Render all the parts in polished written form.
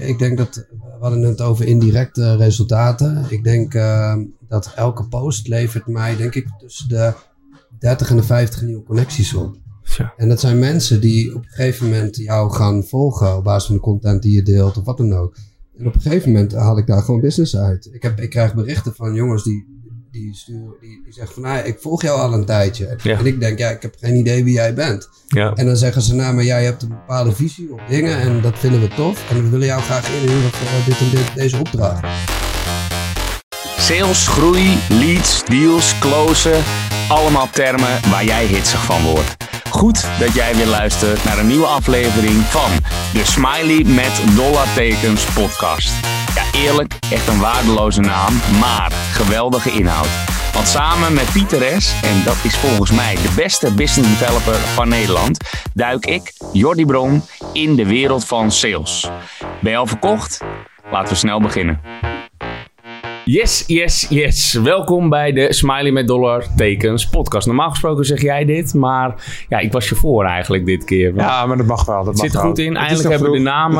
Ik denk dat, we hadden het over indirecte resultaten. Ik denk dat elke post levert mij, denk ik, tussen de 30 en de 50 nieuwe connecties op. Ja. En dat zijn mensen die op een gegeven moment jou gaan volgen op basis van de content die je deelt of wat dan ook. En op een gegeven moment haal ik daar gewoon business uit. Ik krijg berichten van jongens die zeggen van, ik volg jou al een tijdje. Ja. En ik denk, ik heb geen idee wie jij bent. Ja. En dan zeggen ze, maar jij hebt een bepaalde visie op dingen en dat vinden we tof. En we willen jou graag inhuren voor dit en dit, deze opdracht. Sales, groei, leads, deals, closen. Allemaal termen waar jij hitsig van wordt. Goed dat jij weer luistert naar een nieuwe aflevering van de Smiley met Dollar Tekens podcast. Ja, eerlijk, echt een waardeloze naam, maar geweldige inhoud. Want samen met Pieter S, en dat is volgens mij de beste business developer van Nederland, duik ik, Jordi Bron, in de wereld van sales. Ben je al verkocht? Laten we snel beginnen. Yes, yes, yes. Welkom bij de Smiley met Dollar Tekens podcast. Normaal gesproken zeg jij dit, maar ja, ik was je voor eigenlijk dit keer. Ja, maar dat mag wel. Dat zit er goed in. Eindelijk hebben we de naam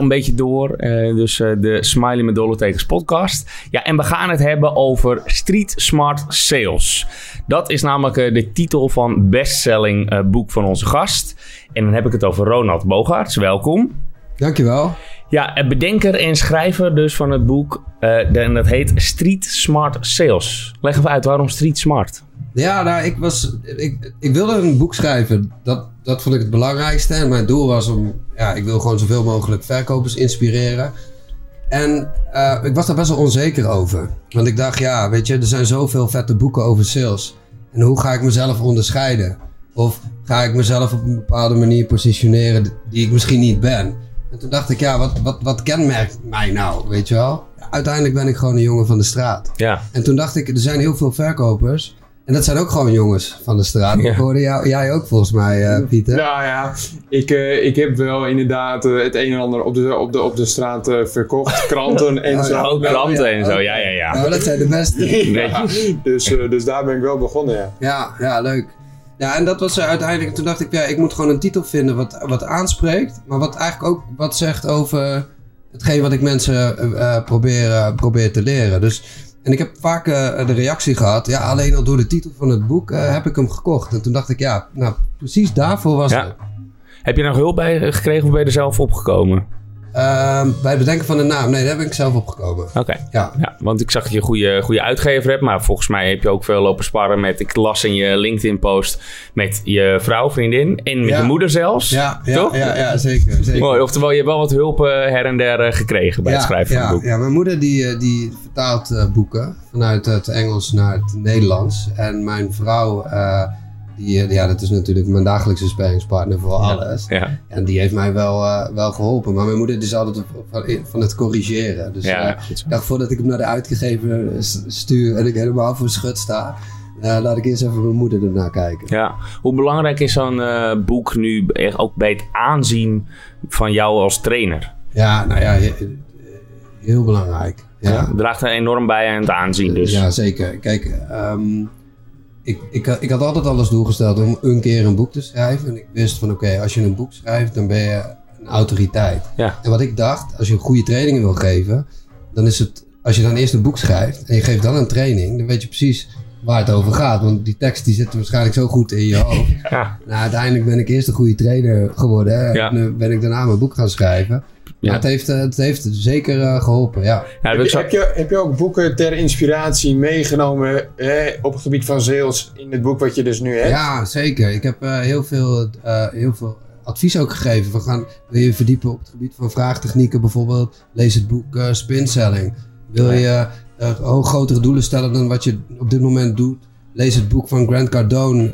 een beetje door. Dus de Smiley met Dollar Tekens podcast. Ja, en we gaan het hebben over Street Smart Sales. Dat is namelijk de titel van bestselling boek van onze gast. En dan heb ik het over Ronald Bogarts. Welkom. Dankjewel. Ja, bedenker en schrijver dus van het boek, en dat heet Street Smart Sales. Leg even uit, waarom Street Smart? Ja, nou, ik wilde een boek schrijven. Dat vond ik het belangrijkste. En mijn doel was ik wil gewoon zoveel mogelijk verkopers inspireren. En ik was daar best wel onzeker over. Want ik dacht, er zijn zoveel vette boeken over sales. En hoe ga ik mezelf onderscheiden? Of ga ik mezelf op een bepaalde manier positioneren die ik misschien niet ben? En toen dacht ik, wat kenmerkt mij nou, weet je wel? Uiteindelijk ben ik gewoon een jongen van de straat. Ja. En toen dacht ik, er zijn heel veel verkopers. En dat zijn ook gewoon jongens van de straat. Ja. Ik hoorde jij ook volgens mij, Pieter. Nou ja, ik heb wel inderdaad het een en ander op de straat verkocht. Kranten en zo. Ook kranten en zo, ja. Nou, dat zijn de beste. Ja, dus daar ben ik wel begonnen, ja. Ja, leuk. Ja, en dat was uiteindelijk, toen dacht ik, ik moet gewoon een titel vinden wat aanspreekt, maar wat eigenlijk ook wat zegt over hetgeen wat ik mensen probeer te leren. Dus, en ik heb vaak de reactie gehad, alleen al door de titel van het boek heb ik hem gekocht. En toen dacht ik, precies daarvoor was het. Heb je nou hulp bij gekregen of ben je er zelf opgekomen? Bij het bedenken van de naam. Nee, daar ben ik zelf opgekomen. Oké. Ja, want ik zag dat je een goede uitgever hebt. Maar volgens mij heb je ook veel lopen sparren met... Ik las in je LinkedIn-post met je vrouw, vriendin. En met je moeder zelfs. Ja, toch? Ja, zeker. Mooi. Oftewel, je hebt wel wat hulp her en der gekregen bij het schrijven van het boek. Ja, mijn moeder die vertaalt boeken. Vanuit het Engels naar het Nederlands. En mijn vrouw... dat is natuurlijk mijn dagelijkse sparringspartner voor alles. Ja. En die heeft mij wel geholpen. Maar mijn moeder is altijd van het corrigeren. Dus ik dacht, voordat ik hem naar de uitgegever stuur en ik helemaal voor schut sta... laat ik eerst even mijn moeder ernaar kijken. Ja. Hoe belangrijk is zo'n boek nu ook bij het aanzien van jou als trainer? Ja, nou ja, heel belangrijk. Ja. Het draagt er enorm bij aan het aanzien dus. Ja, zeker. Kijk... Ik had altijd alles doelgesteld om een keer een boek te schrijven. En ik wist van als je een boek schrijft, dan ben je een autoriteit. Ja. En wat ik dacht, als je goede trainingen wil geven, dan is het... Als je dan eerst een boek schrijft en je geeft dan een training, dan weet je precies waar het over gaat. Want die tekst die zit waarschijnlijk zo goed in je hoofd. Ja. Nou, uiteindelijk ben ik eerst een goede trainer geworden. Hè? Ja. En dan ben ik daarna mijn boek gaan schrijven. Ja. Het heeft zeker geholpen, Heb je ook boeken ter inspiratie meegenomen op het gebied van sales in het boek wat je dus nu hebt? Ja, zeker. Ik heb heel veel advies ook gegeven. Wil je verdiepen op het gebied van vraagtechnieken bijvoorbeeld? Lees het boek Spin Selling. Wil je grotere doelen stellen dan wat je op dit moment doet? Lees het boek van Grant Cardone,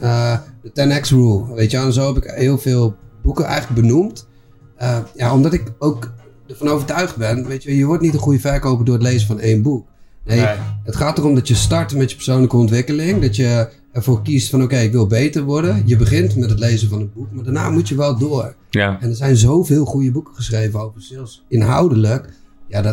The 10x Rule. Weet je, en zo heb ik heel veel boeken eigenlijk benoemd. Omdat ik ook ervan overtuigd ben, weet je wordt niet een goede verkoper door het lezen van één boek. Nee. Het gaat erom dat je start met je persoonlijke ontwikkeling. Dat je ervoor kiest van ik wil beter worden. Je begint met het lezen van het boek, maar daarna moet je wel door. Ja. En er zijn zoveel goede boeken geschreven over sales. Inhoudelijk,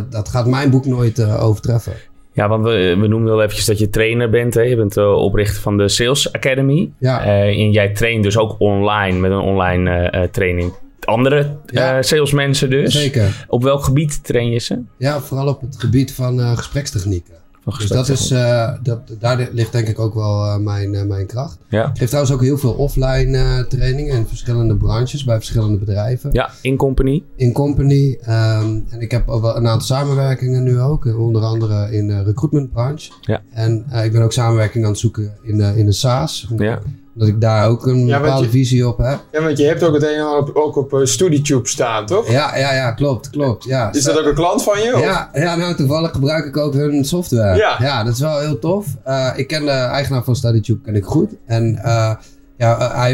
dat gaat mijn boek nooit overtreffen. Ja, want we noemen wel eventjes dat je trainer bent. Hè? Je bent de oprichter van de Sales Academy. Ja. En jij traint dus ook online met een online training. andere salesmensen dus. Zeker. Op welk gebied train je ze? Ja, vooral op het gebied van gesprekstechnieken. Dus dat is, daar ligt denk ik ook wel mijn kracht. Ja. Ik geef trouwens ook heel veel offline trainingen in verschillende branches, bij verschillende bedrijven. Ja, in company. In company. En ik heb wel een aantal samenwerkingen nu ook, onder andere in de recruitment branche. Ja. En ik ben ook samenwerking aan het zoeken in de SaaS. Ja. Dat ik daar ook een bepaalde visie op heb. Ja, want je hebt ook het een en ander op Studytube staan, toch? Ja, klopt. Ja. Is dat ook een klant van je? Ja, nou toevallig gebruik ik ook hun software. Ja, dat is wel heel tof. Ik ken de eigenaar van Studytube goed. En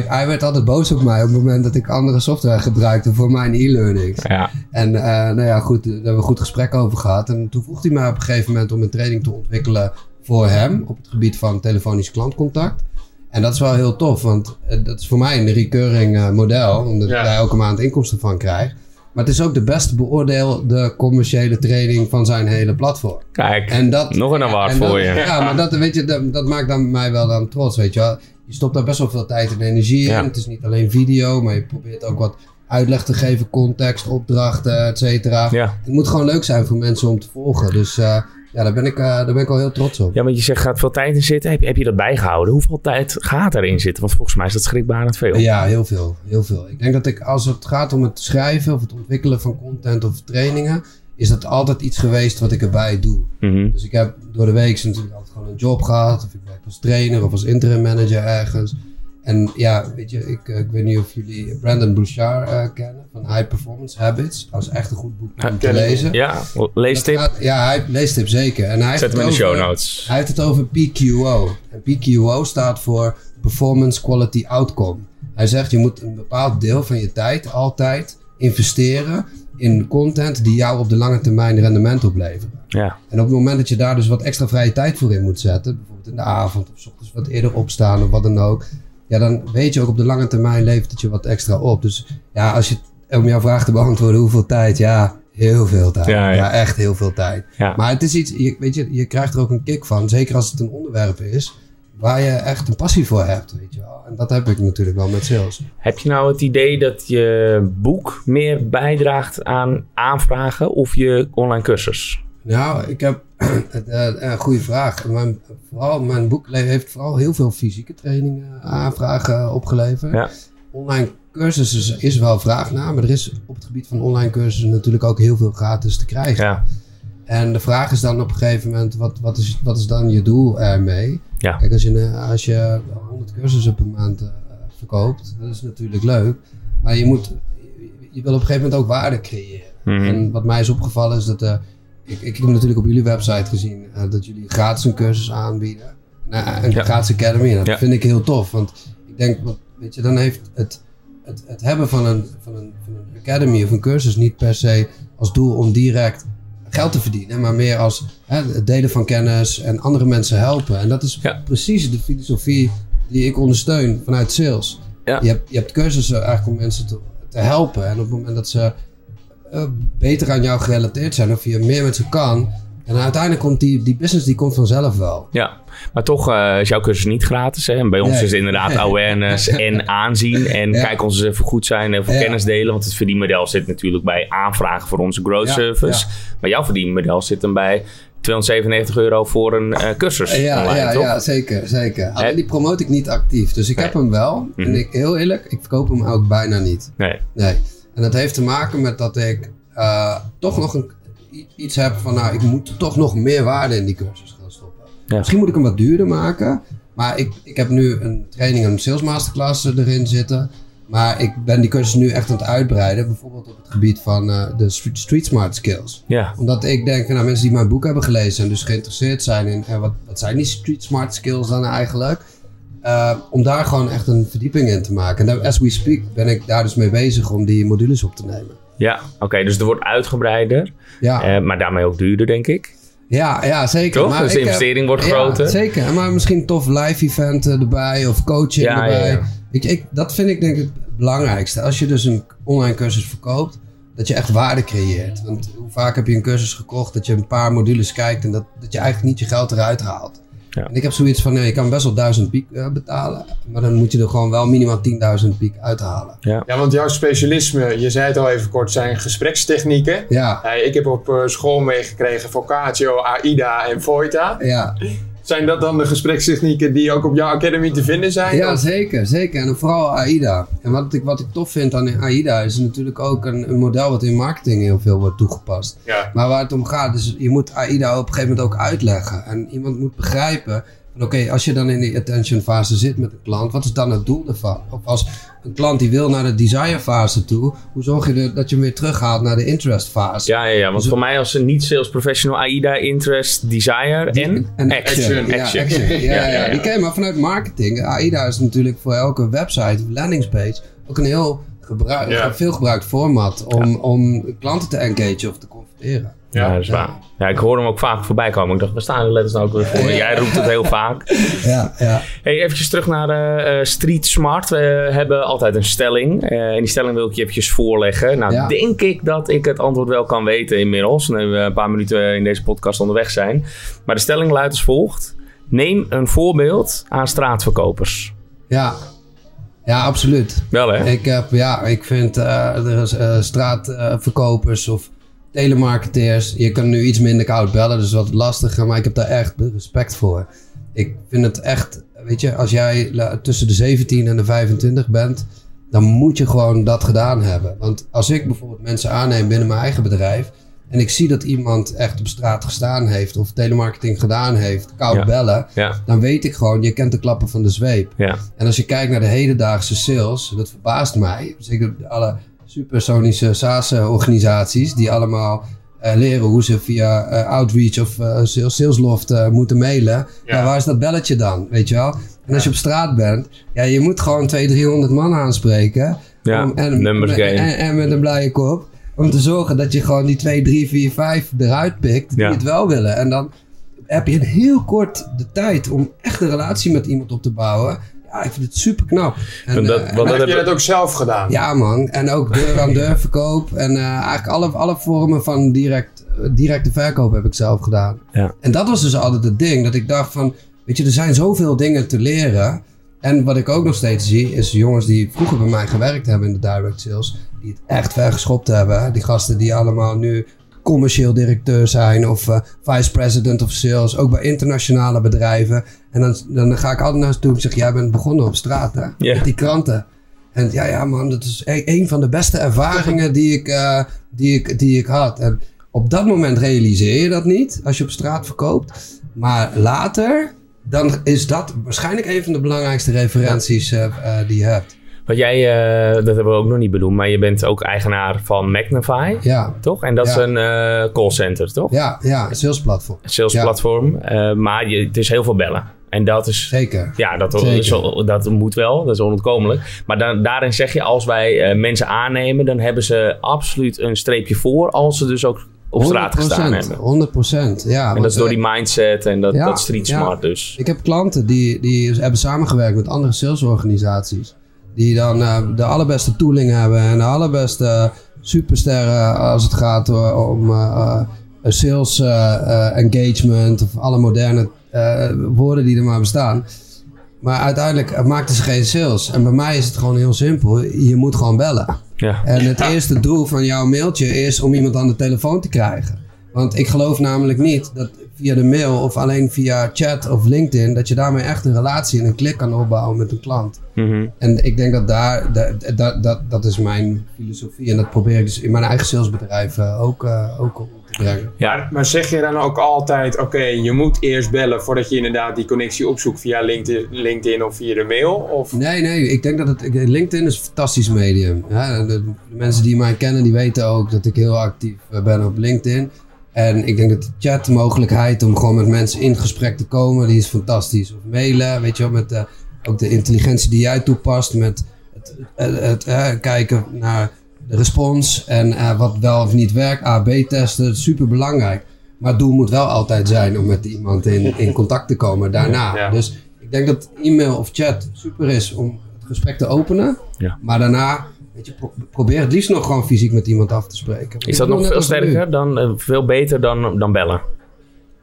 hij werd altijd boos op mij op het moment dat ik andere software gebruikte voor mijn e-learning. Ja. En goed, daar hebben we een goed gesprek over gehad. En toen vroeg hij mij op een gegeven moment om een training te ontwikkelen voor hem op het gebied van telefonisch klantcontact. En dat is wel heel tof, want dat is voor mij een recurring model, omdat ik daar elke maand inkomsten van krijg. Maar het is ook de best beoordeelde commerciële training van zijn hele platform. Kijk, en dat, nog een award voor je. Ja, maar dat maakt dan mij wel dan trots, weet je wel. Je stopt daar best wel veel tijd en energie in. Het is niet alleen video, maar je probeert ook wat uitleg te geven, context, opdrachten, et cetera. Ja. Het moet gewoon leuk zijn voor mensen om te volgen, dus... daar ben ik al heel trots op. Ja, want je zegt, gaat veel tijd in zitten. Heb je dat bijgehouden? Hoeveel tijd gaat erin zitten? Want volgens mij is dat schrikbarend veel. Ja, heel veel. Ik denk dat als het gaat om het schrijven of het ontwikkelen van content of trainingen, is dat altijd iets geweest wat ik erbij doe. Mm-hmm. Dus ik heb door de week natuurlijk altijd gewoon een job gehad. Of ik werk als trainer of als interim manager ergens. En ja, weet je, ik weet niet of jullie Brandon Bouchard kennen van High Performance Habits. Dat is echt een goed boek om te lezen. Ja, leestip. Leestip zeker. En hij zet hem in de show notes. Hij heeft het over PQO. En PQO staat voor Performance Quality Outcome. Hij zegt, je moet een bepaald deel van je tijd altijd investeren in content die jou op de lange termijn rendement opleveren. Ja. En op het moment dat je daar dus wat extra vrije tijd voor in moet zetten, bijvoorbeeld in de avond of 's ochtends wat eerder opstaan of wat dan ook, ja, dan weet je ook op de lange termijn levert het je wat extra op. Dus ja, om jouw vraag te beantwoorden, hoeveel tijd? Ja, heel veel tijd. Ja, echt heel veel tijd. Ja. Maar het is iets, je krijgt er ook een kick van. Zeker als het een onderwerp is waar je echt een passie voor hebt, weet je wel. En dat heb ik natuurlijk wel met sales. Heb je nou het idee dat je boek meer bijdraagt aan aanvragen of je online cursus? Nou, ik heb een goede vraag. Mijn boek heeft vooral heel veel fysieke trainingen, aanvragen opgeleverd. Ja. Online cursussen is wel vraag naar, maar er is op het gebied van online cursussen natuurlijk ook heel veel gratis te krijgen. Ja. En de vraag is dan op een gegeven moment, wat is dan je doel ermee? Ja. Kijk, als je 100 cursussen per maand verkoopt, dat is natuurlijk leuk. Maar je wil op een gegeven moment ook waarde creëren. Mm-hmm. En wat mij is opgevallen is dat... Ik heb natuurlijk op jullie website gezien dat jullie gratis een cursus aanbieden. Een gratis academy. En dat vind ik heel tof. Want ik denk, weet je, dan heeft het hebben van een academy of een cursus niet per se als doel om direct geld te verdienen. Maar meer als het delen van kennis en andere mensen helpen. En dat is precies de filosofie die ik ondersteun vanuit sales. Ja. Je hebt cursussen eigenlijk om mensen te helpen. En op het moment dat ze beter aan jou gerelateerd zijn of je meer met ze kan. En uiteindelijk komt die business vanzelf wel. Ja, maar toch is jouw cursus niet gratis. Hè? En bij ons is het inderdaad awareness en aanzien. En kijk ons eens even goed zijn en voor kennis delen. Want het verdienmodel zit natuurlijk bij aanvragen voor onze growth service. Ja. Maar jouw verdienmodel zit dan bij €297 voor een cursus online, toch? Ja, zeker. Alleen die promote ik niet actief. Dus ik heb hem wel. Mm-hmm. En heel eerlijk, ik verkoop hem ook bijna niet. Nee. En dat heeft te maken met dat ik toch nog iets heb van... nou, ik moet toch nog meer waarde in die cursus gaan stoppen. Ja. Misschien moet ik hem wat duurder maken. Maar ik heb nu een training, een sales masterclass erin zitten. Maar ik ben die cursus nu echt aan het uitbreiden. Bijvoorbeeld op het gebied van de street smart skills. Ja. Omdat ik denk, nou, mensen die mijn boek hebben gelezen... en dus geïnteresseerd zijn in wat zijn die street smart skills dan eigenlijk... om daar gewoon echt een verdieping in te maken. En as we speak ben ik daar dus mee bezig om die modules op te nemen. Ja, oké, dus er wordt uitgebreider. Ja. Maar daarmee ook duurder, denk ik. Ja, zeker. Toch? Maar dus de investering wordt groter. Zeker, maar misschien tof live event erbij of coaching erbij. Ja. Dat vind ik denk ik het belangrijkste. Als je dus een online cursus verkoopt, dat je echt waarde creëert. Want hoe vaak heb je een cursus gekocht dat je een paar modules kijkt en dat je eigenlijk niet je geld eruit haalt. Ja. En ik heb zoiets van, nee, je kan best wel 1000 piek betalen, maar dan moet je er gewoon wel minimaal 10.000 piek uithalen. Ja. Ja, want jouw specialisme, je zei het al even kort, zijn gesprekstechnieken. Ja. Ik heb op school meegekregen vocatio, AIDA en VOITA. Ja. Zijn dat dan de gesprekstechnieken die ook op jouw academy te vinden zijn? Ja, zeker, zeker. En vooral AIDA. En wat ik tof vind aan AIDA is natuurlijk ook een model wat in marketing heel veel wordt toegepast. Ja. Maar waar het om gaat is, je moet AIDA op een gegeven moment ook uitleggen. En iemand moet begrijpen, oké, als je dan in die attention fase zit met een klant, wat is dan het doel ervan? Of als een klant die wil naar de desire fase toe, hoe zorg je dat je hem weer terughaalt naar de interest fase? Ja, want voor mij als een niet-sales professional, AIDA, interest, desire en action. Ja. Oké, maar vanuit marketing, AIDA is natuurlijk voor elke website of landingpage ook een heel veel gebruikt format om klanten te engageren of te converteren. Ja, dat is waar. Ja, ik hoor hem ook vaak voorbij komen. Ik dacht, we staan de letters nou ook weer voor. Jij roept het heel vaak. Ja. Hey, eventjes terug naar Street Smart. We hebben altijd een stelling. En die stelling wil ik je eventjes voorleggen. Nou, denk ik dat ik het antwoord wel kan weten inmiddels. Nu we een paar minuten in deze podcast onderweg zijn. Maar de stelling luidt als volgt. Neem een voorbeeld aan straatverkopers. Ja, absoluut. Wel hè? Ik vind straatverkopers of telemarketeers, je kan nu iets minder koud bellen, dus wat lastiger, maar ik heb daar echt respect voor. Ik vind het echt, weet je, als jij tussen de 17 en de 25 bent, dan moet je gewoon dat gedaan hebben. Want als ik bijvoorbeeld mensen aanneem binnen mijn eigen bedrijf en ik zie dat iemand echt op straat gestaan heeft of telemarketing gedaan heeft, koud bellen, dan weet ik gewoon, je kent de klappen van de zweep. Ja. En als je kijkt naar de hedendaagse sales, dat verbaast mij, zeker alle supersonische SaaS-organisaties die allemaal leren hoe ze via outreach of salesloft moeten mailen. Ja. Nou, waar is dat belletje dan, weet je wel? En als je op straat bent, je moet gewoon 200-300 man aanspreken. Ja, en met een blije kop. Om te zorgen dat je gewoon die 2, 3, 4, 5 eruit pikt die het wel willen. En dan heb je een heel kort de tijd om echt een relatie met iemand op te bouwen. Ja, ik vind het super knap. Heb je dat ook zelf gedaan? Ja man, en ook deur-aan-deur verkoop. En eigenlijk alle vormen van directe verkoop heb ik zelf gedaan. Ja. En dat was dus altijd het ding. Dat ik dacht van, weet je, er zijn zoveel dingen te leren. En wat ik ook nog steeds zie, is jongens die vroeger bij mij gewerkt hebben in de direct sales. Die het echt ver geschopt hebben. Die gasten die allemaal nu commercieel directeur zijn of vice president of sales, ook bij internationale bedrijven. En dan ga ik altijd naar ze toe en zeg, jij bent begonnen op straat hè, met die kranten. En ja man, dat is een van de beste ervaringen die ik had. En op dat moment realiseer je dat niet, als je op straat verkoopt. Maar later, dan is dat waarschijnlijk een van de belangrijkste referenties die je hebt. Wat jij, dat hebben we ook nog niet bedoeld, maar je bent ook eigenaar van Magnify, toch? En dat is een callcenter, toch? Ja, salesplatform. Maar het is heel veel bellen. En dat is... Zeker. Ja, dat moet wel. Dat is onontkomelijk. Maar daarin zeg je, als wij mensen aannemen, dan hebben ze absoluut een streepje voor, als ze dus ook op straat gestaan hebben. 100%. Ja, en dat is door die mindset en dat street smart dus. Ik heb klanten die hebben samengewerkt met andere salesorganisaties. Die dan de allerbeste tooling hebben en de allerbeste supersterren als het gaat om sales engagement of alle moderne woorden die er maar bestaan. Maar uiteindelijk maakten ze geen sales. En bij mij is het gewoon heel simpel. Je moet gewoon bellen. Ja. En het eerste doel van jouw mailtje is om iemand aan de telefoon te krijgen. Want ik geloof namelijk niet dat via de mail of alleen via chat of LinkedIn, dat je daarmee echt een relatie en een klik kan opbouwen met een klant. Mm-hmm. En ik denk dat dat is mijn filosofie. En dat probeer ik dus in mijn eigen salesbedrijf ook op te brengen. Ja, maar zeg je dan ook altijd, oké, je moet eerst bellen voordat je inderdaad die connectie opzoekt via LinkedIn of via de mail? Of? Nee, ik denk dat LinkedIn is een fantastisch medium. Ja, de mensen die mij kennen, die weten ook dat ik heel actief ben op LinkedIn. En ik denk dat de chatmogelijkheid om gewoon met mensen in gesprek te komen, die is fantastisch. Of mailen, weet je wel, met ook de intelligentie die jij toepast, met het kijken naar de respons en wat wel of niet werkt. A/B testen, super belangrijk. Maar het doel moet wel altijd zijn om met iemand in contact te komen daarna. Ja. Dus ik denk dat e-mail of chat super is om het gesprek te openen, maar daarna... Weet je, probeer het liefst nog gewoon fysiek met iemand af te spreken. Is dat nog veel sterker, veel beter dan bellen?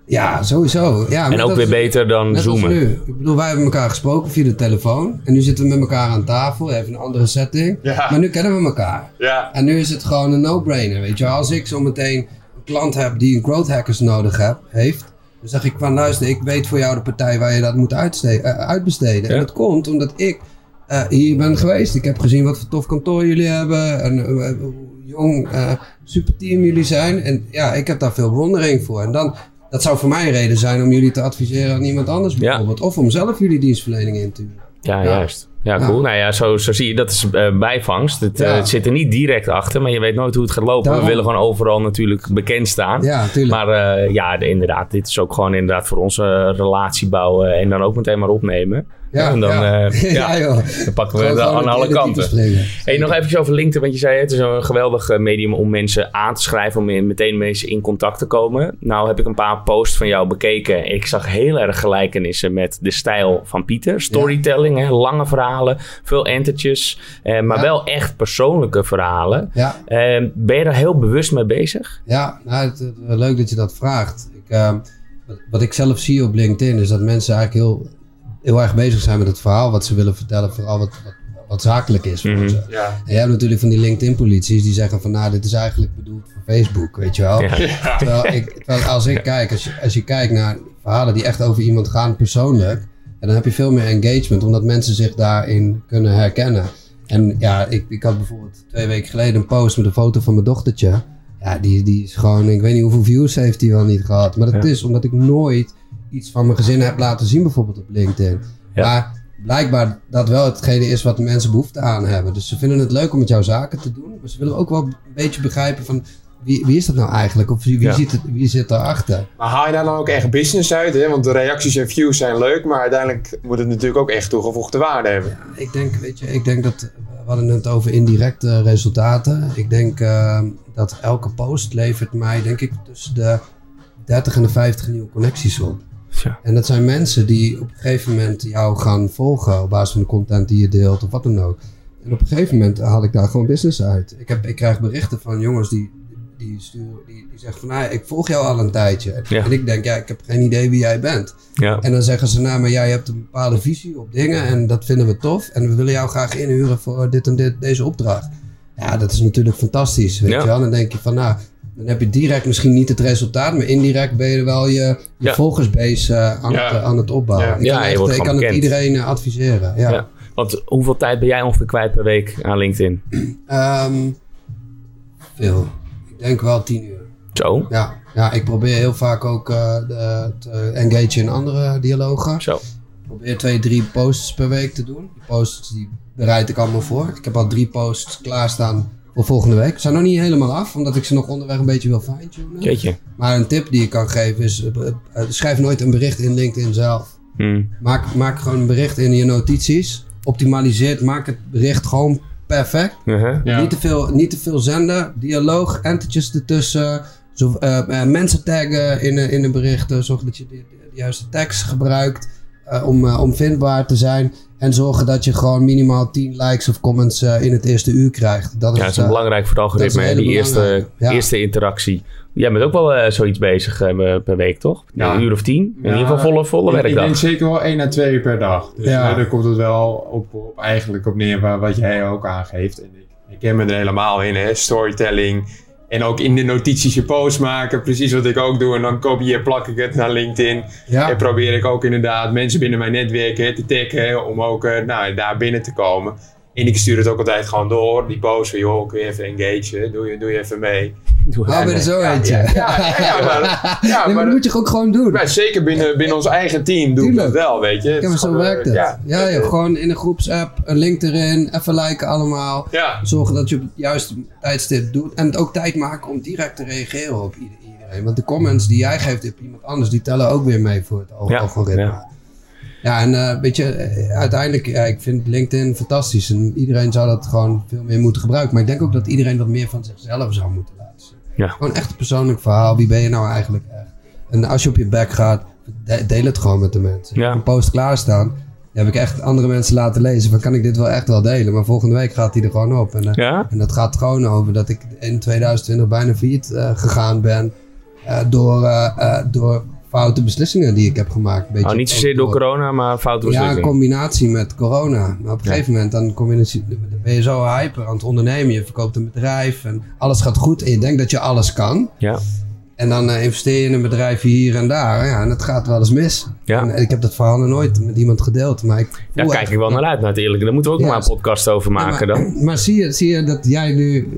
Ja, sowieso. Ja, en ook weer beter dan zoomen. Nu. Ik bedoel, wij hebben elkaar gesproken via de telefoon. En nu zitten we met elkaar aan tafel. Even een andere setting. Ja. Maar nu kennen we elkaar. Ja. En nu is het gewoon een no-brainer. Weet je, als ik zo meteen een klant heb die een growth hackers nodig heeft. Dan zeg ik van luister, ik weet voor jou de partij waar je dat moet uitbesteden. Ja. En dat komt omdat ik hier ben geweest. Ik heb gezien wat voor tof kantoor jullie hebben. En jong, superteam jullie zijn. En ja, ik heb daar veel bewondering voor. En dan... Dat zou voor mij een reden zijn om jullie te adviseren aan iemand anders bijvoorbeeld. Ja. Of om zelf jullie dienstverlening in te huren. Ja, ja, juist. Ja, cool. Ja. Nou ja, zo zie je. Dat is bijvangst. Het zit er niet direct achter, maar je weet nooit hoe het gaat lopen. Daarom. We willen gewoon overal natuurlijk bekend staan. Ja, tuurlijk. Maar inderdaad. Dit is ook gewoon inderdaad voor onze relatie bouwen en dan ook meteen maar opnemen. Ja, en dan, dan pakken we het aan alle kanten. Hey, nog even over LinkedIn, want je zei het is een geweldig medium om mensen aan te schrijven, om meteen mensen in contact te komen. Nou heb ik een paar posts van jou bekeken. Ik zag heel erg gelijkenissen met de stijl van Pieter. Storytelling, hè, lange verhalen, veel entertjes, maar wel echt persoonlijke verhalen. Ja. Ben je daar heel bewust mee bezig? Ja, nou, het leuk dat je dat vraagt. Wat ik zelf zie op LinkedIn is dat mensen eigenlijk heel erg bezig zijn met het verhaal wat ze willen vertellen, vooral wat zakelijk is. Mm-hmm. Ja. En je hebt natuurlijk van die LinkedIn-polities die zeggen van nou, dit is eigenlijk bedoeld voor Facebook, weet je wel. Ja. Ja. Terwijl als je kijkt naar verhalen die echt over iemand gaan persoonlijk, en dan heb je veel meer engagement, omdat mensen zich daarin kunnen herkennen. En ja, ik had bijvoorbeeld 2 weken geleden een post met een foto van mijn dochtertje. Ja, die is gewoon, ik weet niet hoeveel views heeft die wel niet gehad. Maar dat is omdat ik nooit iets van mijn gezin heb laten zien bijvoorbeeld op LinkedIn. Ja. Maar blijkbaar dat wel hetgene is wat de mensen behoefte aan hebben. Dus ze vinden het leuk om met jouw zaken te doen. Maar ze willen ook wel een beetje begrijpen van wie is dat nou eigenlijk? Of wie zit daarachter? Maar haal je daar dan ook echt business uit? Hè? Want de reacties en views zijn leuk. Maar uiteindelijk moet het natuurlijk ook echt toegevoegde waarde hebben. Ja, ik denk dat... We hadden het over indirecte resultaten. Ik denk dat elke post levert mij, denk ik, tussen de 30 en de 50 nieuwe connecties op. Ja. En dat zijn mensen die op een gegeven moment jou gaan volgen op basis van de content die je deelt of wat dan ook. En op een gegeven moment haal ik daar gewoon business uit. Ik krijg berichten van jongens die zeggen van ik volg jou al een tijdje. Ja. En ik denk, ik heb geen idee wie jij bent. Ja. En dan zeggen ze, maar jij hebt een bepaalde visie op dingen en dat vinden we tof. En we willen jou graag inhuren voor dit en dit, deze opdracht. Ja, dat is natuurlijk fantastisch, weet je wel. Dan denk je van dan heb je direct misschien niet het resultaat, maar indirect ben je wel je volgersbase aan het opbouwen. Ja. Ik kan het iedereen adviseren. Ja. Ja. Want hoeveel tijd ben jij ongeveer kwijt per week aan LinkedIn? Veel. Ik denk wel 10 uur. Zo? Ja, ik probeer heel vaak ook te engageren in andere dialogen. Zo. Ik probeer 2-3 posts per week te doen. Die posts die bereid ik allemaal voor. Ik heb al 3 posts klaarstaan voor volgende week. Ze zijn nog niet helemaal af, omdat ik ze nog onderweg een beetje wil fine-tunen. Jeetje. Maar een tip die ik kan geven is, schrijf nooit een bericht in LinkedIn zelf. Maak gewoon een bericht in je notities. Optimaliseer, maak het bericht gewoon perfect. Uh-huh. Ja. Niet te veel zenden. Dialoog, entertjes ertussen. Mensen taggen in de berichten. Zorg dat je de juiste tekst gebruikt om vindbaar te zijn. En zorgen dat je gewoon minimaal 10 likes of comments in het eerste uur krijgt. Dat is belangrijk voor het algoritme. Dat is die eerste interactie. Jij bent ook wel zoiets bezig per week, toch? Ja. Een uur of 10. In ieder geval volle werkdag. Ik denk zeker wel 1 à 2 uur per dag. Dus daar komt het wel op neer wat jij ook aangeeft. En ik ken me er helemaal in, hè? Storytelling. En ook in de notities je post maken. Precies wat ik ook doe. En dan plak ik het naar LinkedIn. Ja. En probeer ik ook inderdaad mensen binnen mijn netwerk te taggen. Om ook daar binnen te komen. En ik stuur het ook altijd gewoon door. Die post van joh, kun je even engageren. Doe je even mee. Ben er zo eentje. Maar dat moet je ook gewoon doen. Maar zeker binnen ons eigen team doe ik dat wel, weet je. Ja, maar zo werkt het. Ja, gewoon in een groepsapp, een link erin, even liken allemaal. Ja. Zorgen dat je op het juiste tijdstip doet. En ook tijd maken om direct te reageren op iedereen. Want de comments die jij geeft op iemand anders, die tellen ook weer mee voor het algoritme. Ja. Ja, en weet je, uiteindelijk, ik vind LinkedIn fantastisch. En iedereen zou dat gewoon veel meer moeten gebruiken. Maar ik denk ook dat iedereen wat meer van zichzelf zou moeten laten zien. Ja. Gewoon echt een persoonlijk verhaal. Wie ben je nou eigenlijk echt? En als je op je bek gaat, deel het gewoon met de mensen. Ja. Ik heb een post klaarstaan. Die heb ik echt andere mensen laten lezen. Van kan ik dit wel echt wel delen? Maar volgende week gaat die er gewoon op. En dat gaat gewoon over dat ik in 2020 bijna failliet gegaan ben. Door foute beslissingen die ik heb gemaakt. Beetje niet zozeer door corona, maar foute beslissingen. Ja, in combinatie met corona. Maar op een gegeven moment dan ben je zo hyper aan het ondernemen. Je verkoopt een bedrijf en alles gaat goed en je denkt dat je alles kan. Ja. En dan investeer je in een bedrijf hier en daar. Ja, en het gaat wel eens mis. Ja. En ik heb dat verhaal nog nooit met iemand gedeeld. Maar daar kijk ik wel naar uit, natuurlijk. Daar moeten we ook maar een podcast over maken. Ja, maar zie je dat jij nu...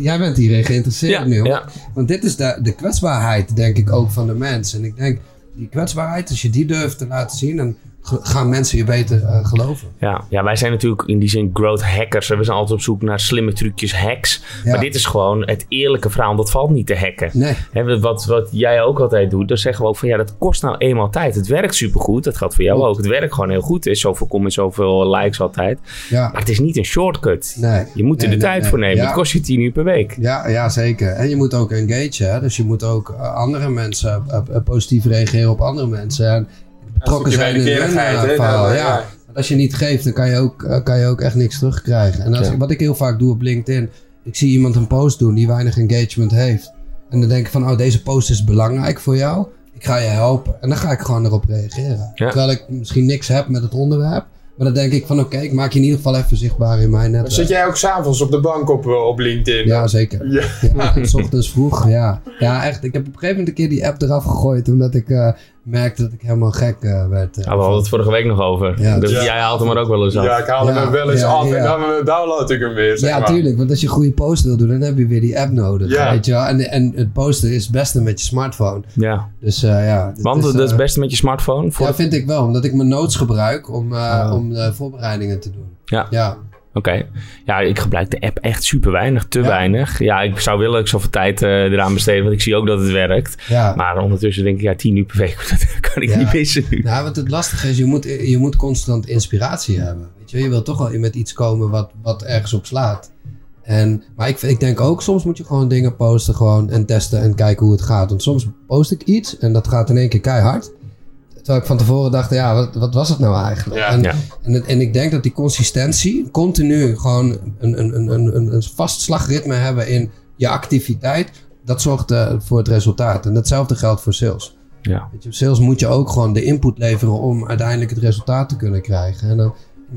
jij bent hierin geïnteresseerd nu. Ja. Want dit is de kwetsbaarheid, denk ik, ook van de mens. En ik denk, die kwetsbaarheid, als je die durft te laten zien... dan gaan mensen je beter geloven. Ja, wij zijn natuurlijk in die zin growth hackers. We zijn altijd op zoek naar slimme trucjes, hacks. Ja. Maar dit is gewoon het eerlijke verhaal. Dat valt niet te hacken. Nee. Wat jij ook altijd doet, dan zeggen we ook van... ja, dat kost nou eenmaal tijd. Het werkt supergoed. Dat geldt voor jou ook. Het werkt gewoon heel goed. Er is zoveel comments, zoveel likes altijd. Ja. Maar het is niet een shortcut. Nee. Je moet er de tijd voor nemen. Ja. Het kost je 10 uur per week. Ja, zeker. En je moet ook engagen. Hè? Dus je moet ook andere mensen... positief reageren op andere mensen... En betrokken zijn in hun verhaal. Ja. Als je niet geeft, dan kan je ook echt niks terugkrijgen. En wat ik heel vaak doe op LinkedIn... ik zie iemand een post doen die weinig engagement heeft. En dan denk ik van, deze post is belangrijk voor jou. Ik ga je helpen. En dan ga ik gewoon erop reageren. Ja. Terwijl ik misschien niks heb met het onderwerp. Maar dan denk ik van, oké, ik maak je in ieder geval even zichtbaar in mijn netwerk. Zit jij ook 's avonds op de bank op LinkedIn? Ja, zeker. Ja. Ja, 's ochtends vroeg, ja. Ja, echt. Ik heb op een gegeven moment een keer die app eraf gegooid... omdat ik merkte dat ik helemaal gek werd. We hadden het vorige week nog over. Ja, dus jij haalt hem er ook wel eens af. Ja, ik haal hem er wel eens af en dan download ik hem weer. Zeg maar. Tuurlijk. Want als je een goede post wil doen, dan heb je weer die app nodig. Ja. Weet je wel? En het posten is het beste met je smartphone. Ja. Dus ja. Want dat is het beste met je smartphone? Ja, vind ik wel. Omdat ik mijn notes gebruik om voorbereidingen te doen. Ja. Oké. Ja, ik gebruik de app echt super weinig. Te weinig. Ja, ik zou willen zoveel tijd eraan besteden. Want ik zie ook dat het werkt. Ja. Maar ondertussen denk ik, 10 uur per week. Dat kan ik niet missen. Nou, want het lastige is, je moet constant inspiratie hebben. Weet je? Je wilt toch wel met iets komen wat ergens op slaat. Maar ik denk ook, soms moet je gewoon dingen posten. Gewoon en testen en kijken hoe het gaat. Want soms post ik iets en dat gaat in één keer keihard. Terwijl ik van tevoren dacht, wat was het nou eigenlijk? Ja, en ik denk dat die consistentie, continu gewoon een vast slagritme hebben in je activiteit, dat zorgt voor het resultaat. En datzelfde geldt voor sales. Ja. Weet je, sales moet je ook gewoon de input leveren om uiteindelijk het resultaat te kunnen krijgen. En dan,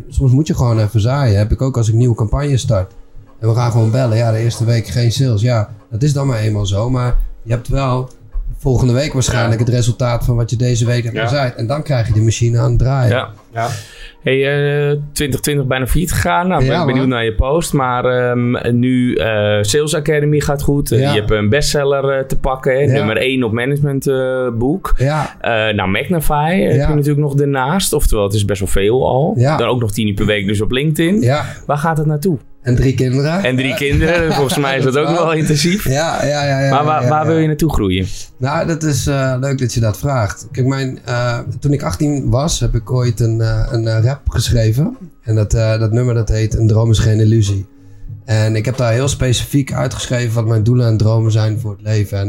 soms moet je gewoon even zaaien. Heb ik ook als ik nieuwe campagne start. En we gaan gewoon bellen. Ja, de eerste week geen sales. Ja, dat is dan maar eenmaal zo. Maar je hebt wel... volgende week waarschijnlijk het resultaat van wat je deze week hebt gezegd. En dan krijg je de machine aan het draaien. Ja. Hey, 2020 bijna failliet gegaan. Nou, ben benieuwd naar je post. Maar nu Sales Academy gaat goed. Je hebt een bestseller te pakken. Nummer 1 op managementboek. Nou, Magnify heb je natuurlijk nog daarnaast. Oftewel, het is best wel veel al. Ja. Dan ook nog 10 uur per week dus op LinkedIn. Ja. Waar gaat het naartoe? En 3 kinderen. Volgens mij is dat ook wel intensief. Ja. Maar waar wil je naartoe groeien? Nou, dat is leuk dat je dat vraagt. Kijk, toen ik 18 was, heb ik ooit een rap geschreven. En dat nummer dat heet Een Droom is Geen Illusie. En ik heb daar heel specifiek uitgeschreven wat mijn doelen en dromen zijn voor het leven.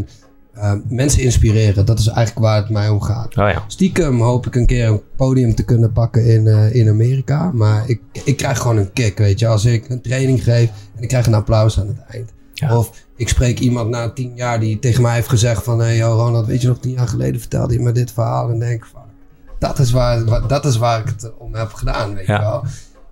En mensen inspireren, dat is eigenlijk waar het mij om gaat. Stiekem hoop ik een keer een podium te kunnen pakken in Amerika. Maar ik krijg gewoon een kick, weet je. Als ik een training geef en ik krijg een applaus aan het eind. Ja. Of ik spreek iemand na 10 jaar die tegen mij heeft gezegd van... hey, Ronald, weet je nog 10 jaar geleden vertelde je me dit verhaal? En denk van, dat is waar ik het om heb gedaan, weet je wel.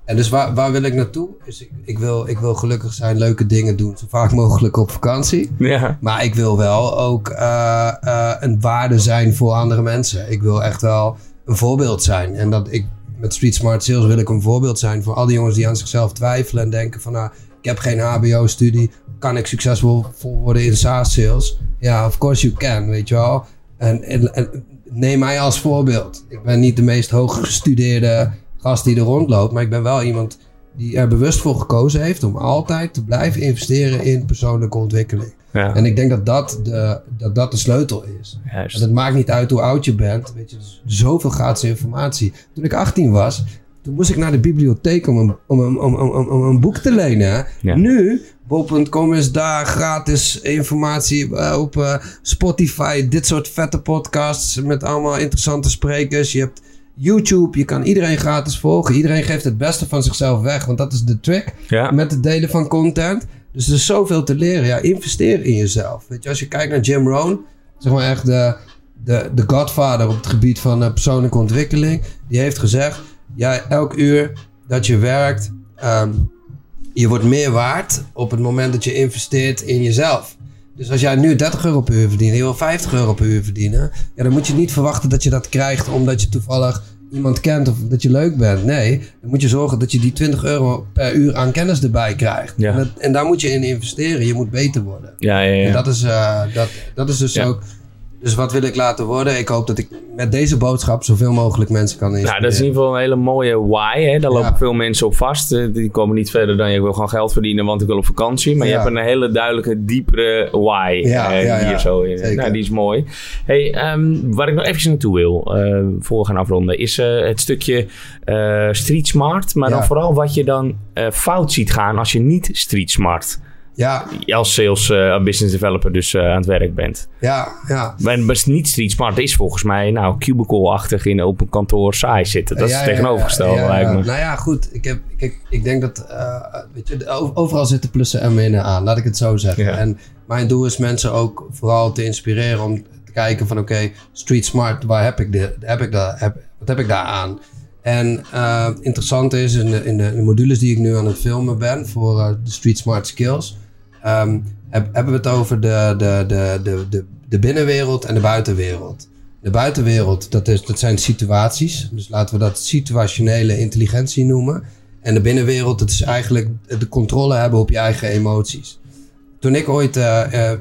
En dus waar wil ik naartoe? Dus ik wil gelukkig zijn, leuke dingen doen, zo vaak mogelijk op vakantie. Ja. Maar ik wil wel ook een waarde zijn voor andere mensen. Ik wil echt wel een voorbeeld zijn. En met Street Smart Sales wil ik een voorbeeld zijn voor al die jongens die aan zichzelf twijfelen en denken van, ik heb geen HBO-studie, kan ik succesvol worden in SaaS-sales? Ja, of course you can, weet je wel. En neem mij als voorbeeld. Ik ben niet de meest hooggestudeerde gast die er rondloopt, maar ik ben wel iemand die er bewust voor gekozen heeft om altijd te blijven investeren in persoonlijke ontwikkeling. Ja. En ik denk dat de sleutel is. Juist. Want het maakt niet uit hoe oud je bent. Weet je, zoveel gratis informatie. Toen ik 18 was, toen moest ik naar de bibliotheek om een boek te lenen. Ja. Nu, bol.com is daar gratis informatie op Spotify. Dit soort vette podcasts met allemaal interessante sprekers. Je hebt YouTube, je kan iedereen gratis volgen. Iedereen geeft het beste van zichzelf weg. Want dat is de trick met het delen van content. Dus er is zoveel te leren. Ja, investeer in jezelf. Weet je, als je kijkt naar Jim Rohn, zeg maar echt de de godvader op het gebied van persoonlijke ontwikkeling. Die heeft gezegd, ja, elk uur dat je werkt, je wordt meer waard op het moment dat je investeert in jezelf. Dus als jij nu €30 per uur verdient, je wil €50 per uur verdienen. Ja, dan moet je niet verwachten dat je dat krijgt omdat je toevallig iemand kent of dat je leuk bent. Nee, dan moet je zorgen dat je die €20 per uur aan kennis erbij krijgt. Ja. En daar moet je in investeren. Je moet beter worden. Ja, ja, ja. En dat is dus ja. Ook... Dus wat wil ik laten worden? Ik hoop dat ik met deze boodschap zoveel mogelijk mensen kan inspireren. Nou, dat is in ieder geval een hele mooie why. Hè? Daar lopen veel mensen op vast. Die komen niet verder dan, ik wil gewoon geld verdienen, want ik wil op vakantie. Maar je hebt een hele duidelijke, diepere why. Zo in. Nou, die is mooi. Hey, waar ik nog even naartoe wil, voor we gaan afronden, is het stukje street smart. Maar dan vooral wat je dan fout ziet gaan als je niet street smart als sales business developer dus aan het werk bent. Ja, ja. Maar niet street smart is volgens mij cubicle-achtig in open kantoor saai zitten. Dat is het tegenovergestelde lijkt me. Nou ja, goed. Ik denk dat weet je, overal zitten plussen en minnen aan. Laat ik het zo zeggen. Ja. En mijn doel is mensen ook vooral te inspireren om te kijken van oké, street smart, waar heb ik dit? Wat heb ik daar aan? En interessant is in de modules die ik nu aan het filmen ben voor de Street Smart Skills. Hebben we het over de binnenwereld en de buitenwereld. De buitenwereld, dat zijn situaties. Dus laten we dat situationele intelligentie noemen. En de binnenwereld, dat is eigenlijk de controle hebben op je eigen emoties. Toen ik ooit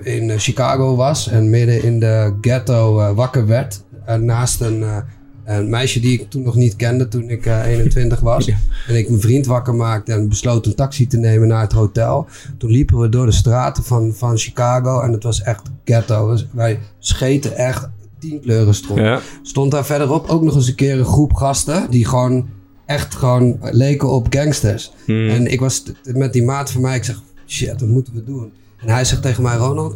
in Chicago was en midden in de ghetto wakker werd, naast een meisje die ik toen nog niet kende toen ik 21 was. Ja. En ik mijn vriend wakker maakte en besloot een taxi te nemen naar het hotel. Toen liepen we door de straten van Chicago en het was echt ghetto. Dus wij scheten echt 10 kleuren stront. Ja. Stond daar verderop ook nog eens een keer een groep gasten die gewoon echt gewoon leken op gangsters. Hmm. En ik was met die maat van mij, ik zeg, shit, wat moeten we doen? En hij zegt tegen mij, Ronald,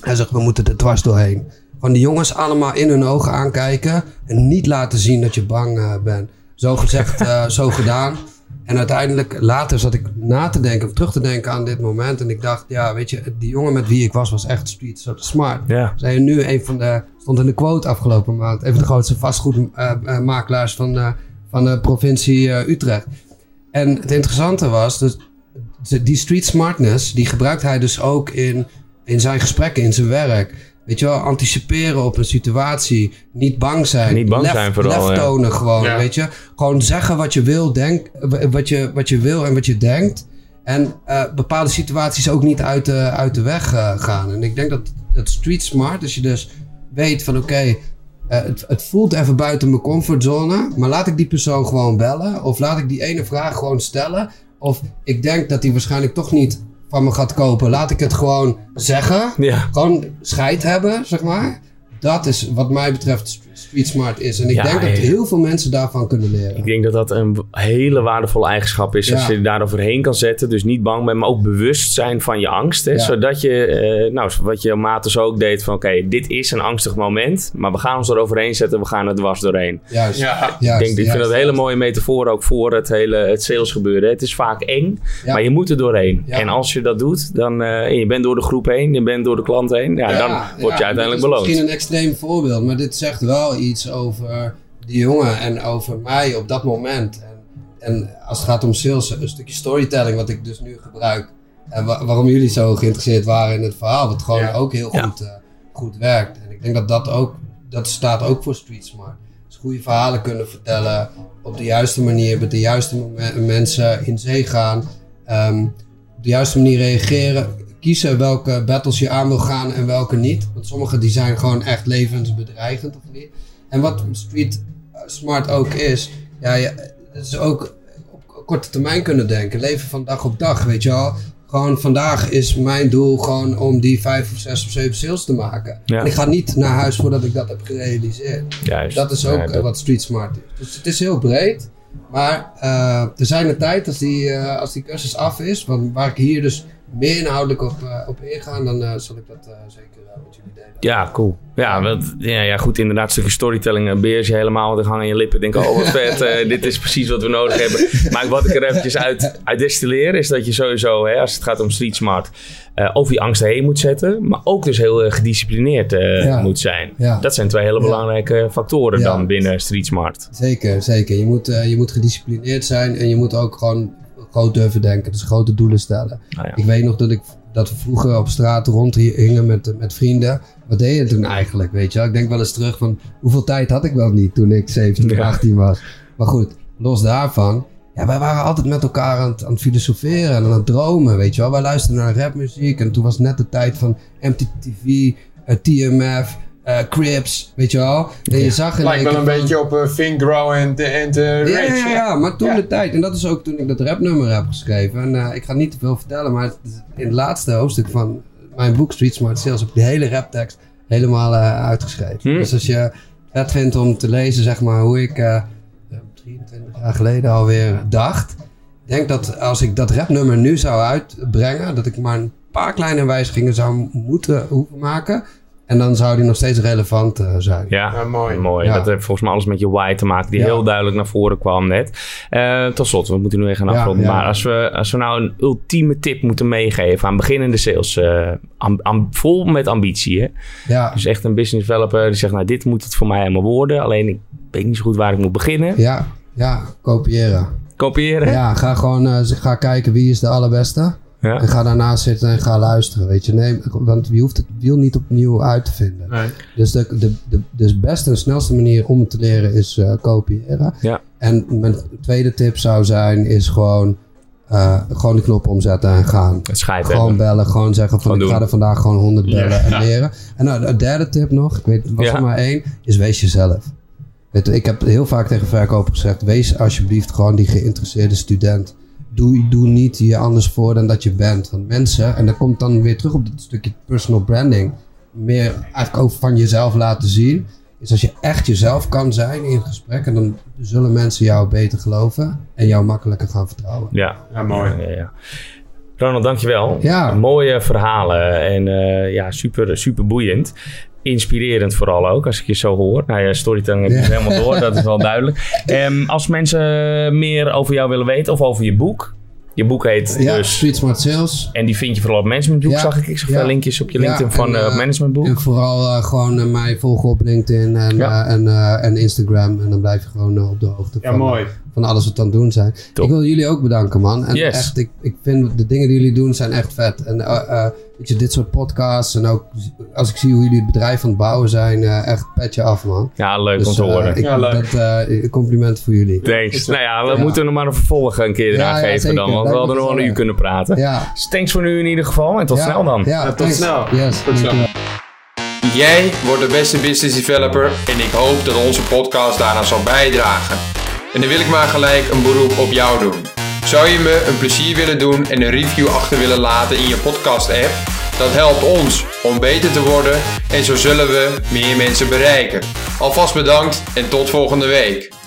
hij zegt, we moeten er dwars doorheen. Gewoon die jongens allemaal in hun ogen aankijken en niet laten zien dat je bang bent. Zo gezegd, zo gedaan. En uiteindelijk later zat ik na te denken of terug te denken aan dit moment. En ik dacht, ja, weet je, die jongen met wie ik was echt street smart. Yeah. Zijn nu een van de, stond in de quote afgelopen maand, een van de grootste vastgoedmakelaars van de provincie Utrecht. En het interessante was, dus, die street smartness, die gebruikt hij dus ook in zijn gesprekken, in zijn werk. Weet je wel, anticiperen op een situatie. Niet bang zijn. Niet bang zijn vooral. Lef tonen gewoon, weet je. Gewoon zeggen wat je wil, wat je wil en wat je denkt. En bepaalde situaties ook niet uit de weg gaan. En ik denk dat street smart, als je dus weet van oké, het voelt even buiten mijn comfortzone. Maar laat ik die persoon gewoon bellen. Of laat ik die ene vraag gewoon stellen. Of ik denk dat die waarschijnlijk toch niet van me gaat kopen, laat ik het gewoon zeggen. Ja. Gewoon scheid hebben, zeg maar. Dat is wat mij betreft street smart is. En ik denk dat heel veel mensen daarvan kunnen leren. Ik denk dat dat een hele waardevolle eigenschap is. Als je daar overheen kan zetten. Dus niet bang bent, maar ook bewust zijn van je angst. Hè? Ja. Zodat je, wat je maat ook deed. Van oké, dit is een angstig moment. Maar we gaan ons er overheen zetten. We gaan er dwars doorheen. Juist. Ja. Ik vind dat een hele mooie metafoor ook voor het sales gebeuren. Het is vaak eng, maar je moet er doorheen. Ja. En als je dat doet, dan, en je bent door de groep heen. Je bent door de klant heen. Dan word je uiteindelijk beloond. Misschien een extreem voorbeeld. Maar dit zegt wel iets over die jongen en over mij op dat moment. En als het gaat om sales, een stukje storytelling wat ik dus nu gebruik. En waarom jullie zo geïnteresseerd waren in het verhaal. Wat gewoon ook heel goed werkt. En ik denk dat staat ook voor street smart. Dus goede verhalen kunnen vertellen op de juiste manier. Met de juiste mensen in zee gaan. Op de juiste manier reageren. Kiezen welke battles je aan wil gaan en welke niet. Want sommige die zijn gewoon echt levensbedreigend of niet. En wat street smart ook is, is ook op korte termijn kunnen denken. Leven van dag op dag, weet je wel. Gewoon vandaag is mijn doel gewoon om die 5 of 6 of 7 sales te maken. Ja. En ik ga niet naar huis voordat ik dat heb gerealiseerd. Juist. Dat is ook wat street smart is. Dus het is heel breed. Maar er zijn de tijd als die cursus af is, waar ik hier dus meer inhoudelijk op ingaan, dan zal ik dat zeker met jullie delen. Ja, cool. Ja, goed, inderdaad, een stukje storytelling, een beertje helemaal, de hang aan je lippen. Denk, oh wat vet, dit is precies wat we nodig hebben. Maar wat ik er eventjes uit destilleer, is dat je sowieso, als het gaat om Street Smart, over je angsten heen moet zetten, maar ook dus heel gedisciplineerd moet zijn. Ja. Dat zijn twee hele belangrijke factoren dan binnen Street Smart. Zeker, zeker. Je moet gedisciplineerd zijn en je moet ook gewoon groot durven denken, dus grote doelen stellen. Ah, ja. Ik weet nog dat we vroeger op straat rondhingen met vrienden. Wat deed je toen eigenlijk, weet je wel? Ik denk wel eens terug van, hoeveel tijd had ik wel niet toen ik 17 of 18 was. Maar goed, los daarvan, wij waren altijd met elkaar aan het filosoferen en aan het dromen, weet je wel. Wij luisterden naar rapmuziek en toen was net de tijd van MTV, TMF, Crips, weet je wel. En je zag in lijkt wel een beetje op Think Grow and Rich. Ja, maar toen de tijd. En dat is ook toen ik dat rapnummer heb geschreven. En ik ga niet te veel vertellen, maar in het laatste hoofdstuk van mijn boek Street Smart Sales heb ik de hele raptekst helemaal uitgeschreven. Dus als je het vindt om te lezen, zeg maar, hoe ik 23 jaar geleden alweer dacht. Ik denk dat als ik dat rapnummer nu zou uitbrengen, dat ik maar een paar kleine wijzigingen zou hoeven maken. En dan zou die nog steeds relevant zijn. Ja, mooi. Ja. Dat heeft volgens mij alles met je why te maken, die heel duidelijk naar voren kwam net. Tot slot, we moeten nu weer gaan afronden. Ja. Maar als we nou een ultieme tip moeten meegeven aan beginnende sales, vol met ambitie. Hè? Ja. Dus echt een business developer die zegt, nou dit moet het voor mij helemaal worden. Alleen ik weet niet zo goed waar ik moet beginnen. Ja, kopiëren. Ja, ga gewoon kijken wie is de allerbeste. Ja. En ga daarnaast zitten en ga luisteren, weet je. Nee, want je hoeft het wiel niet opnieuw uit te vinden. Nee. Dus de beste en snelste manier om te leren is kopiëren. Ja. En mijn tweede tip zou zijn, is gewoon de knop omzetten en gaan. Gewoon bellen, gewoon zeggen van ik ga er vandaag gewoon 100 bellen en leren. En nou, de derde tip nog, ik weet, was er maar 1, is wees jezelf. Weet je, ik heb heel vaak tegen verkopers gezegd, wees alsjeblieft gewoon die geïnteresseerde student. Doe niet je anders voor dan dat je bent. Want mensen, en dat komt dan weer terug op dat stukje personal branding, meer eigenlijk ook van jezelf laten zien, is als je echt jezelf kan zijn in gesprekken, dan zullen mensen jou beter geloven en jou makkelijker gaan vertrouwen. Ja mooi. Ja. Ronald, dankjewel. Mooie verhalen en super boeiend. Inspirerend vooral ook, als ik je zo hoor. Nou ja, storytelling heb je helemaal door, dat is wel duidelijk. Als mensen meer over jou willen weten of over je boek. Je boek heet dus Street Smart Sales. En die vind je vooral op managementboek, zag ik. Ik zag veel linkjes op je LinkedIn van managementboek. En vooral gewoon mij volgen op LinkedIn en Instagram. En dan blijf je gewoon op de hoogte van alles wat we aan het doen zijn. Top. Ik wil jullie ook bedanken, man. En echt, ik vind de dingen die jullie doen zijn echt vet. En weet je, dit soort podcasts en ook als ik zie hoe jullie het bedrijf aan het bouwen zijn, echt petje af, man. Ja, leuk om te horen. Compliment voor jullie. Thanks. Nou ja, we moeten nog maar een vervolg een keer eraan geven zeker. Dan, want we hadden nog een uur kunnen praten. Dus thanks voor nu in ieder geval en tot snel dan. Tot snel. Tot snel. Jij wordt de beste business developer en ik hoop dat onze podcast daaraan zal bijdragen. En dan wil ik maar gelijk een beroep op jou doen. Zou je me een plezier willen doen en een review achter willen laten in je podcast-app? Dat helpt ons om beter te worden en zo zullen we meer mensen bereiken. Alvast bedankt en tot volgende week.